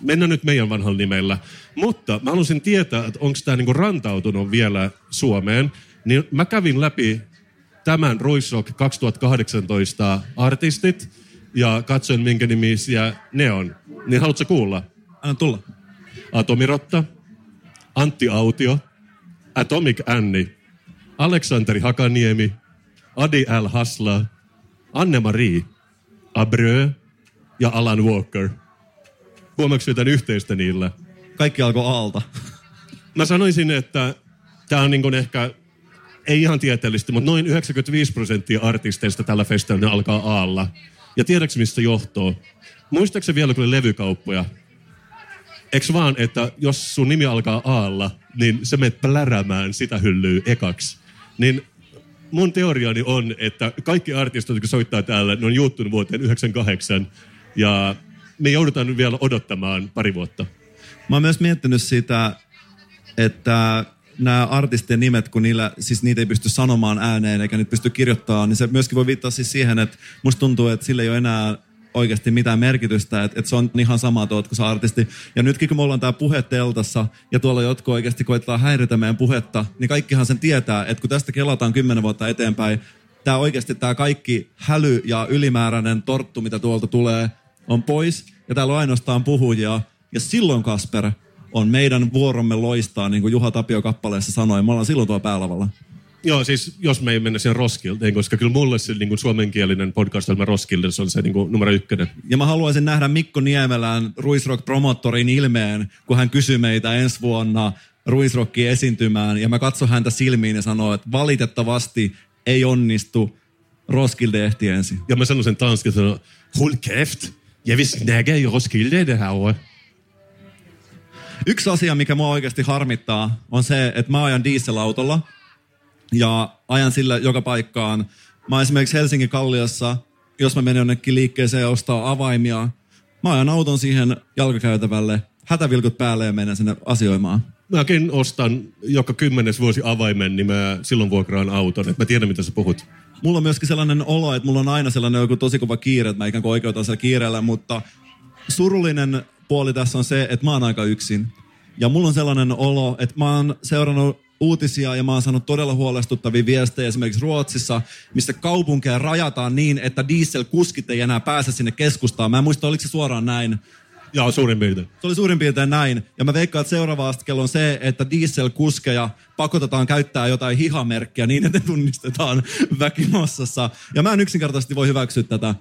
mennään nyt meidän vanhalla nimellä. Mutta mä halusin tietää, että onko tämä niinku rantautunut vielä Suomeen. Niin mä kävin läpi tämän Ruisrock kaksituhattakahdeksantoista artistit, ja katsoin minkä nimisiä ne on. Niin haluatko kuulla? Anna tulla. Atomirotta, Antti Autio, Atomic Anni, Aleksanteri Hakaniemi, Adi L. Hasla, Anne-Marie, Abreu ja Alan Walker. Huomaksui tämän yhteistä niillä. Kaikki alkoi aalta. Mä sanoisin, että tää on niin kuin ehkä, ei ihan tieteellisesti, mutta noin yhdeksänkymmentäviisi prosenttia artisteista tällä festillä alkaa aalla. Ja tiedätkö, mistä johtuu? Muistaakseni vielä, kun oli levykauppoja? Eiks vaan, että jos sun nimi alkaa aalla, niin sä menet plärämään sitä hyllyä ekaksi. Niin mun teoriani on, että kaikki artistit, jotka soittaa täällä, ne on juuttunut vuoteen yhdeksänkymmentäkahdeksan. Ja me joudutaan vielä odottamaan pari vuotta. Mä oon myös miettinyt sitä, että nämä artistien nimet, kun niillä, siis niitä ei pysty sanomaan ääneen eikä niitä pysty kirjoittamaan, niin se myöskin voi viittaa siis siihen, että musta tuntuu, että sillä ei ole enää oikeasti mitään merkitystä, että et se on ihan sama tuot kuin se artisti. Ja nytkin kun me ollaan tää puheteltassa ja tuolla jotkut oikeasti koittaa häiritä meidän puhetta, niin kaikkihan sen tietää, että kun tästä kelataan kymmenen vuotta eteenpäin, tää oikeasti tää kaikki häly ja ylimääräinen torttu, mitä tuolta tulee, on pois ja täällä on ainoastaan puhujia. Ja silloin, Kasper, on meidän vuoromme loistaa, niin kuin Juha Tapio kappaleessa sanoi. Me ollaan silloin tuolla päälavalla. Joo, siis jos me ei mennä siihen Roskildeen, koska kyllä mulle se niin kuin suomenkielinen podcastelma Roskilde on se niin kuin numero ykkönen. Ja mä haluaisin nähdä Mikko Niemelän Ruisrock-promottorin ilmeen, kun hän kysyy meitä ensi vuonna Ruisrockiin esiintymään. Ja mä katson häntä silmiin ja sanoo, että valitettavasti ei onnistu. Roskilde ehti ensin. Ja mä sanon sen tanskin, sanon, hull käft, jag vill snäga i Roskilde det här år. Yksi asia, mikä mua oikeasti harmittaa, on se, että mä ajan dieselautolla ja ajan sillä joka paikkaan. Mä esimerkiksi Helsingin Kalliossa, jos mä menen jonnekin liikkeeseen ostaa avaimia, mä ajan auton siihen jalkakäytävälle, hätävilkut päälle ja menen sinne asioimaan. Mäkin ostan joka kymmenes vuosi avaimen, niin mä silloin vuokraan auton, että mä tiedän mitä sä puhut. Mulla on myöskin sellainen olo, että mulla on aina sellainen joku tosi kova kiire, että mä ikään kuin oikeutan siellä kiireellä, mutta surullinen puoli tässä on se, että mä oon aika yksin. Ja mulla on sellainen olo, että mä oon seurannut uutisia ja mä oon saanut todella huolestuttavia viestejä esimerkiksi Ruotsissa, missä kaupunkeja rajataan niin, että dieselkuskit ei enää pääse sinne keskustaan. Mä en muista, oliko se suoraan näin. Joo, suurin piirtein. Se oli suurin piirtein näin. Ja mä veikkaan, että seuraava askel on se, että dieselkuskeja pakotetaan käyttää jotain hihamerkkiä niin, että ne tunnistetaan väkimassassa. Ja mä en yksinkertaisesti voi hyväksyä tätä.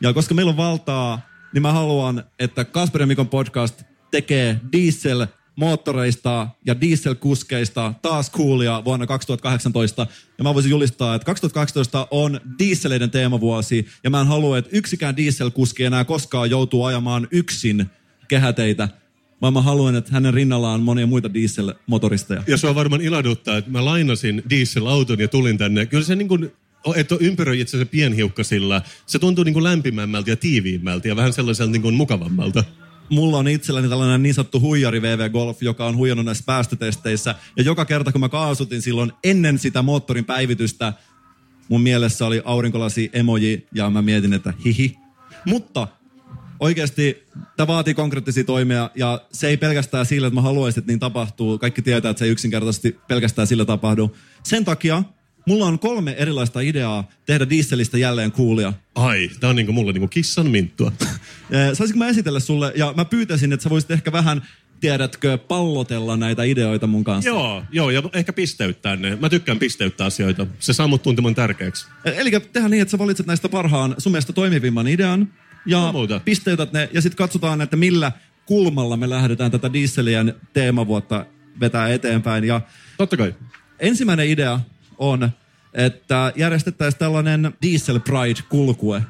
Ja koska meillä on valtaa, niin mä haluan, että Kasper ja Mikon podcast tekee dieselmoottoreista ja dieselkuskeista taas coolia vuonna kaksituhattakahdeksantoista. Ja mä voisin julistaa, että kaksituhattakahdeksantoista on dieseleiden teemavuosi. Ja mä en halua, että yksikään dieselkuski enää koskaan joutuu ajamaan yksin kehäteitä. Vaan mä haluan, että hänen rinnallaan on monia muita dieselmotoristeja. Ja se on varmaan ilahduttaa, että mä lainasin dieselauton ja tulin tänne. Kyllä se niin kuin... Että ympäröi itse asiassa pienhiukkasilla. Se tuntuu niin kuin lämpimämmältä ja tiiviimmältä ja vähän sellaiselta niin kuin mukavammalta. Mulla on itselläni tällainen niin sanottu huijari V V Golf, joka on huijannut näissä päästötesteissä. Ja joka kerta, kun mä kaasutin silloin ennen sitä moottorin päivitystä, mun mielessä oli aurinkolasi emoji ja mä mietin, että hihi. Mutta oikeasti tämä vaatii konkreettisia toimia ja se ei pelkästään sillä, että mä haluaisin, että niin tapahtuu. Kaikki tietää, että se ei yksinkertaisesti pelkästään sillä tapahdu. Sen takia... Mulla on kolme erilaista ideaa tehdä dieselistä jälleen coolia. Ai, tää on niinku mulle niinku kissan minttua. Saisinko mä esitellä sulle? Ja mä pyytäisin, että sä voisit ehkä vähän, tiedätkö, pallotella näitä ideoita mun kanssa. Joo, joo, ja ehkä pisteyttää ne. Mä tykkään pisteyttää asioita. Se saa mut tuntemaan tärkeäksi. Eli tehdään niin, että sä valitset näistä parhaan, sun mielestä toimivimman idean. Ja no, pisteytät ne, ja sit katsotaan, että millä kulmalla me lähdetään tätä dieselien teemavuotta vetää eteenpäin. Ja totta kai. Ensimmäinen idea... on, että järjestettäisiin tällainen Diesel Pride-kulkue,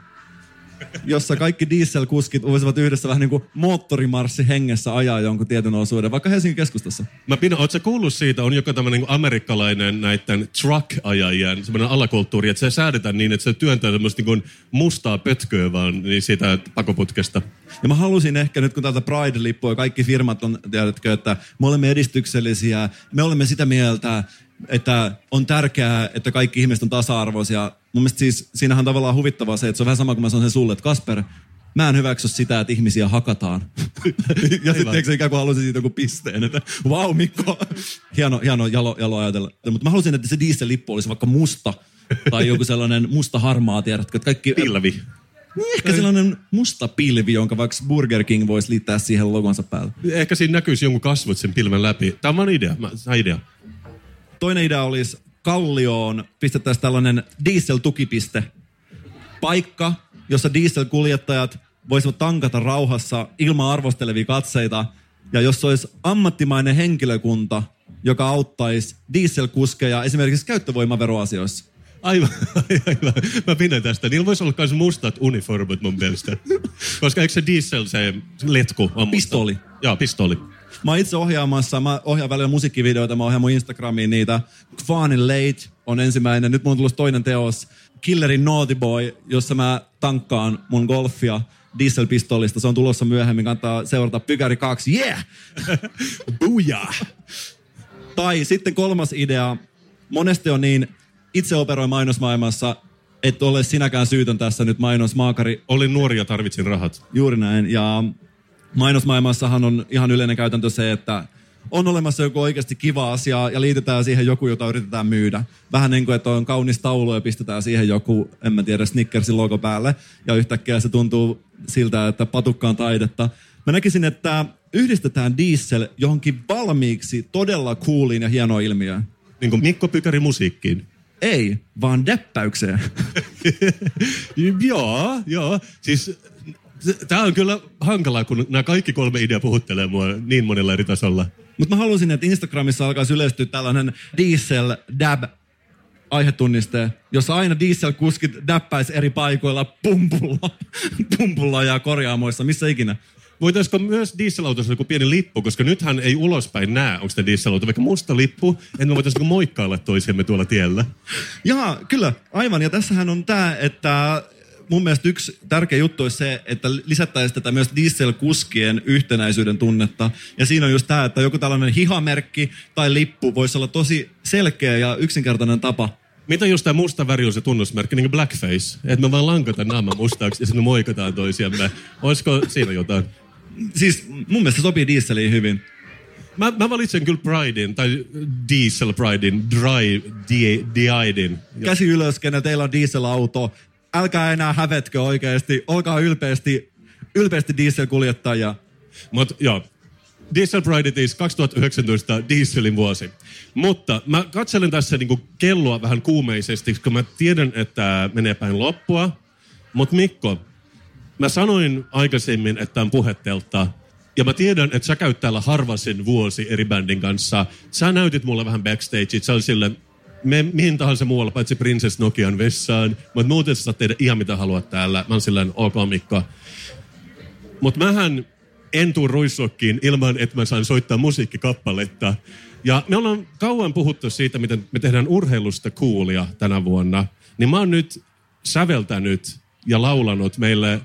jossa kaikki dieselkuskit voisivat yhdessä vähän niin kuin moottorimarssi hengessä ajaa jonkun tietyn osuuden, vaikka Helsingin keskustassa. Mä pidän, ootko sä kuullut siitä, on joka tämmöinen amerikkalainen näiden truck-ajajien semmoinen alakulttuuri, että se säädetään niin, että se työntää tämmöistä niin kuin mustaa pötköä vaan niin siitä pakoputkesta. Ja mä halusin ehkä nyt, kun täältä Pride-lippua ja kaikki firmat on, tiedätkö, että me olemme edistyksellisiä, me olemme sitä mieltä, että on tärkeää, että kaikki ihmiset on tasa-arvoisia. Mun mielestä siis siinähän on tavallaan huvittavaa se, että se on vähän sama kuin mä sanon sen sulle, että Kasper, mä en hyväksy sitä, että ihmisiä hakataan. Ja sitten se ikään kuin halusin siitä joku pisteen, että vau wow, Mikko, hieno, hieno jalo, jalo ajatella. Mutta mä halusin, että se diesel-lippu olisi vaikka musta tai joku sellainen musta harmaa, tiedätkö? Kaikki... Pilvi. Ehkä sellainen musta pilvi, jonka vaikka Burger King voisi liittää siihen logonsa päälle. Ehkä siinä näkyisi jonkun kasvot sen pilven läpi. Tämä on idea, idea. Toinen idea olisi Kallioon pistettäisiin tällainen diesel-tukipiste. Paikka, jossa dieselkuljettajat voisivat tankata rauhassa ilman arvostelevia katseita. Ja jos olisi ammattimainen henkilökunta, joka auttaisi dieselkuskeja esimerkiksi käyttövoimaveroasioissa. Aivan, aivan. Mä pidän tästä. Niillä voisi olla myös mustat uniformit mun mielestä. Koska eikö se diesel, se letku on musta? Pistooli. Joo, pistooli. Mä oon itse ohjaamassa, mä ohjaan välillä musiikkivideoita, mä ohjaan mun Instagramiin niitä. Kwanin Late on ensimmäinen, nyt mun on tullut toinen teos. Killerin Naughty Boy, jossa mä tankkaan mun golfia dieselpistolista. Se on tulossa myöhemmin, kannattaa seurata Pykäri kaksi. Yeah! Booyah! Tai sitten kolmas idea. Monesti on niin, itse operoi mainosmaailmassa, et ole sinäkään syytön tässä nyt mainosmaakari. Olin nuori ja tarvitsin rahat. Juuri näin, ja mainosmaailmassahan on ihan yleinen käytäntö se, että on olemassa joku oikeasti kiva asia ja liitetään siihen joku, jota yritetään myydä. Vähän niin kuin, että on kaunis taulu ja pistetään siihen joku, en mä tiedä, Snickersin logo päälle. Ja yhtäkkiä se tuntuu siltä, että patukka on taidetta. Mä näkisin, että yhdistetään diesel johonkin valmiiksi todella cooliin ja hienoon ilmiöön. Niin kuin Mikko Pykäri musiikkiin. Ei, vaan däppäykseen. Joo, joo. Siis... Tämä on kyllä hankalaa, kun nämä kaikki kolme ideaa puhuttelee mua niin monella eri tasolla. Mutta mä haluaisin, että Instagramissa alkaisi yleistyä tällainen diesel-dab-aihetunniste, jossa aina dieselkuskit däppäisi eri paikoilla pumpulla, pumpulla ja korjaamoissa, missä ikinä. Voitaisiko myös dieselautossa joku pieni lippu, koska nythän ei ulospäin näe, onko tämä dieselauto, vaikka musta lippu, en me voitaisiko moikkailla toisiamme tuolla tiellä. Jaa, kyllä, aivan. Ja tässähän on tämä, että... Mun mielestä yksi tärkeä juttu olisi se, että lisättäisiin tätä myös dieselkuskien yhtenäisyyden tunnetta. Ja siinä on just tämä, että joku tällainen hihamerkki tai lippu voisi olla tosi selkeä ja yksinkertainen tapa. Mitä just tämä musta väri on se tunnusmerkki, niin kuin blackface? Että me vaan lankataan naama mustaksi ja sitten moikataan toisiamme. Olisiko siinä jotain? Siis mun mielestä sopii dieseliin hyvin. Mä, mä valitsen kyllä Pridein, tai Diesel Pridein, Dry Didein. Käsi ylös, kenellä teillä on dieselauto. Älkää enää hävetkö oikeasti. Olkaa ylpeästi, ylpeästi dieselkuljettajia. Mutta joo, Diesel Pride is kaksituhattayhdeksäntoista dieselin vuosi. Mutta mä katselen tässä niinku kelloa vähän kuumeisesti, kun mä tiedän, että menee päin loppua. Mutta Mikko, mä sanoin aikaisemmin, että on puhetelta. Ja mä tiedän, että sä käyt täällä harvasin vuosi eri bändin kanssa. Sä näytit mulle vähän backstageit. Sä silleen... Me, mihin tahansa muualla, paitsi Princess Nokian vessaan. Mutta muuten sä saat tehdä ihan mitä haluat täällä. Mä oon silleen, ok Mikko. Mutta mähän en tuu Ruisrockiin ilman, että mä saan soittaa musiikkikappaletta. Ja me ollaan kauan puhuttu siitä, miten me tehdään urheilusta coolia tänä vuonna. Niin mä oon nyt säveltänyt ja laulanut meille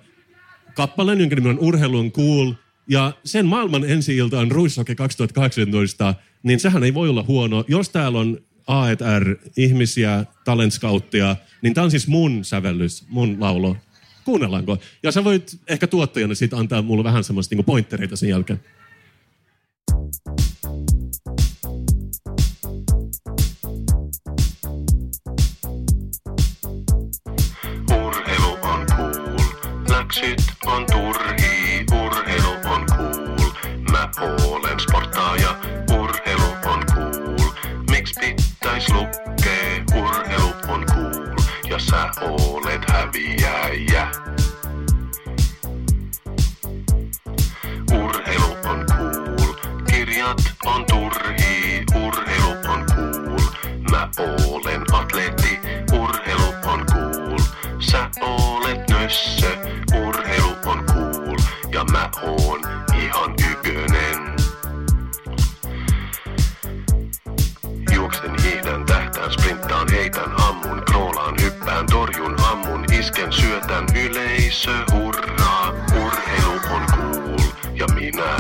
kappaleen, jonka nimi on Urheilu on cool. Ja sen maailman ensi-ilta on Ruisrocki kaksituhattakahdeksantoista. Niin sehän ei voi olla huono, jos täällä on... A E R-ihmisiä, talent scouttia, niin tämä on siis mun sävellys, mun laulo. Kuunnellaanko? Ja sä voit ehkä tuottajana siitä antaa mulle vähän semmoista niinku pointtereita sen jälkeen. Urheilu on cool, läksyt on turhii, urheilu on cool, mä olen sporttaaja, urheilu on cool, miksi pitää? Lukee, urheilu on cool, ja sä olet häviäjä. Urheilu on cool, kirjat on turhii, urheilu on cool, mä olen atleetti, urheilu on cool, sä olet nössö, urheilu on cool, ja mä oon ihan ykönen. Juoksen, hiihdän, tähtään, sprinttaan, heitän, ammun, kroolaan, hyppään, torjun, ammun, isken, syötän, yleisö, hurraa. Urheilu on cool ja minä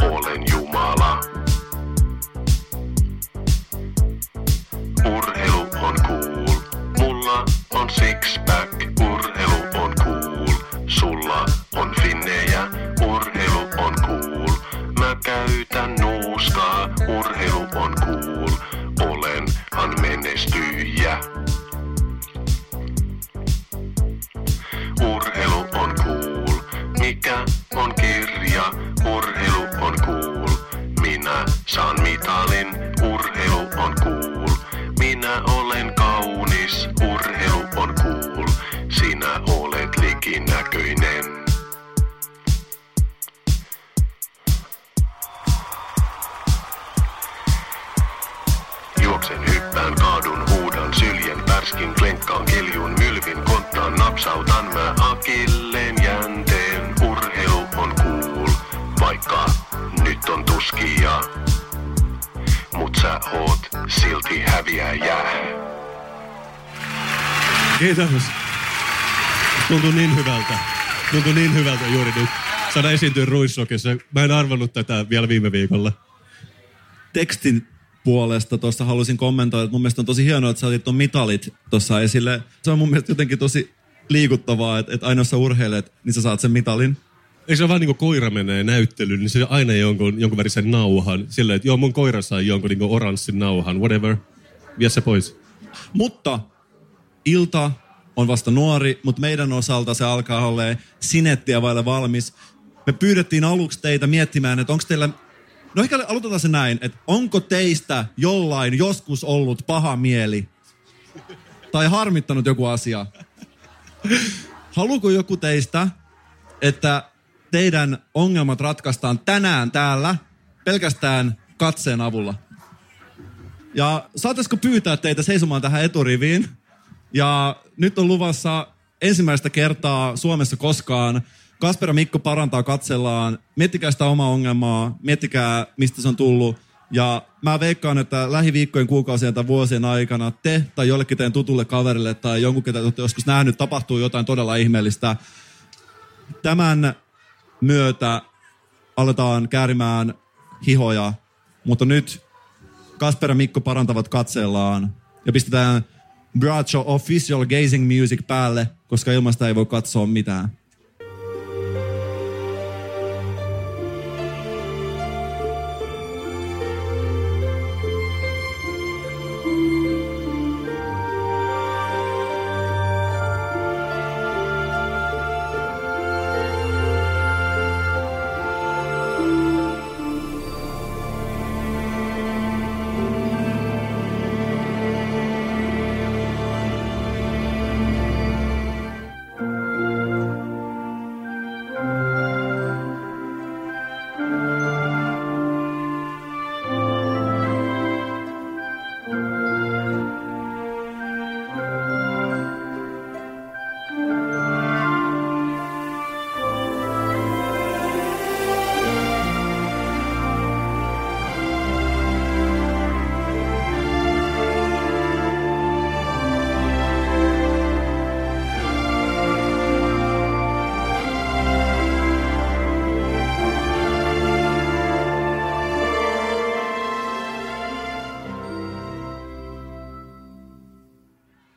olen Jumala. Urheilu on cool, mulla on six-pack. Urheilu on cool, sulla on finnejä. Urheilu on cool, mä käytän nuuskaa. Urheilu on cool. Olenhan menestyjä. Urheilu on cool. Mikä on kirja? Urheilu on cool. Minä saan mitalin. Urheilu on cool. juoksen, hyppään, kaadun, huudan, syljen, pärskin, klenkkaan, kiljun, mylvin, konttaan, napsautan mä akilleen jänteen. Urheilu on cool, vaikka nyt on tuskia, mut sä oot silti häviäjä. Kiitos. Tuntui niin hyvältä. Tuntui niin hyvältä juuri nyt. Saada esiintyä Ruisrockissa. Mä en arvannut tätä vielä viime viikolla. Tekstin puolesta tuossa halusin kommentoida, että mun mielestä on tosi hienoa, että sä otit ton mitalit tuossa esille. Se on mun mielestä jotenkin tosi liikuttavaa, että, että aina jos sä urheilet, niin sä saat sen mitalin. Eikö se vaan niin kuin koira menee näyttelyyn, niin se aina jonkun, jonkun värisen nauhan. Silleen, että joo, mun koira sai jonkun niin oranssin nauhan, whatever. Vie se pois. Mutta ilta on vasta nuori, mutta meidän osalta se alkaa olemaan sinettiä vailla valmis. Me pyydettiin aluksi teitä miettimään, että onko teillä... No ehkä aloitetaan se näin, että onko teistä jollain joskus ollut paha mieli? Tai harmittanut joku asia? Haluuko joku teistä, että teidän ongelmat ratkaistaan tänään täällä pelkästään katseen avulla? Ja saataisiko pyytää teitä seisomaan tähän eturiviin? Ja nyt on luvassa ensimmäistä kertaa Suomessa koskaan. Kasper ja Mikko parantaa katsellaan. Miettikää sitä omaa ongelmaa, miettikää mistä se on tullut. Ja mä veikkaan, että lähiviikkojen, kuukausien tai vuosien aikana te tai jollekin teidän tutulle kaverille tai jonkun, ketä olette joskus nähnyt, tapahtuu jotain todella ihmeellistä. Tämän myötä aletaan käärimään hihoja, mutta nyt Kasper ja Mikko parantavat katsellaan ja pistetään Braco Official Gazing Music päälle, koska ilmasta ei voi katsoa mitään.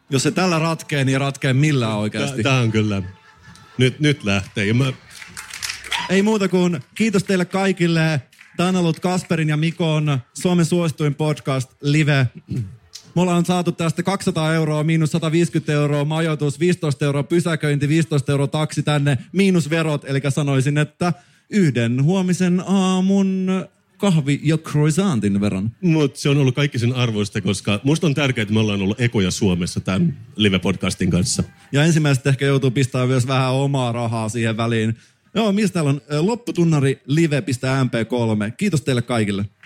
Jos se tällä ratkee, niin ratkee millään oikeasti. Tää on kyllä. Nyt, nyt lähtee. Mä... Ei muuta kuin kiitos teille kaikille. Tää on ollut Kasperin ja Mikon Suomen suosituin podcast live. Me ollaan saatu tästä kaksisataa euroa, miinus sataviisikymmentä euroa, majoitus viisitoista euroa, pysäköinti viisitoista euroa, taksi tänne, miinus verot. Eli sanoisin, että yhden huomisen aamun... kahvi ja croissantin verran. Mutta se on ollut kaikki sen arvoista, koska musta on tärkeää, että me ollaan ollut ekoja Suomessa tämän live-podcastin kanssa. Ja ensimmäiset ehkä joutuu pistämään myös vähän omaa rahaa siihen väliin. Joo, mistä täällä on? Lopputunnari live piste m p kolme. Kiitos teille kaikille.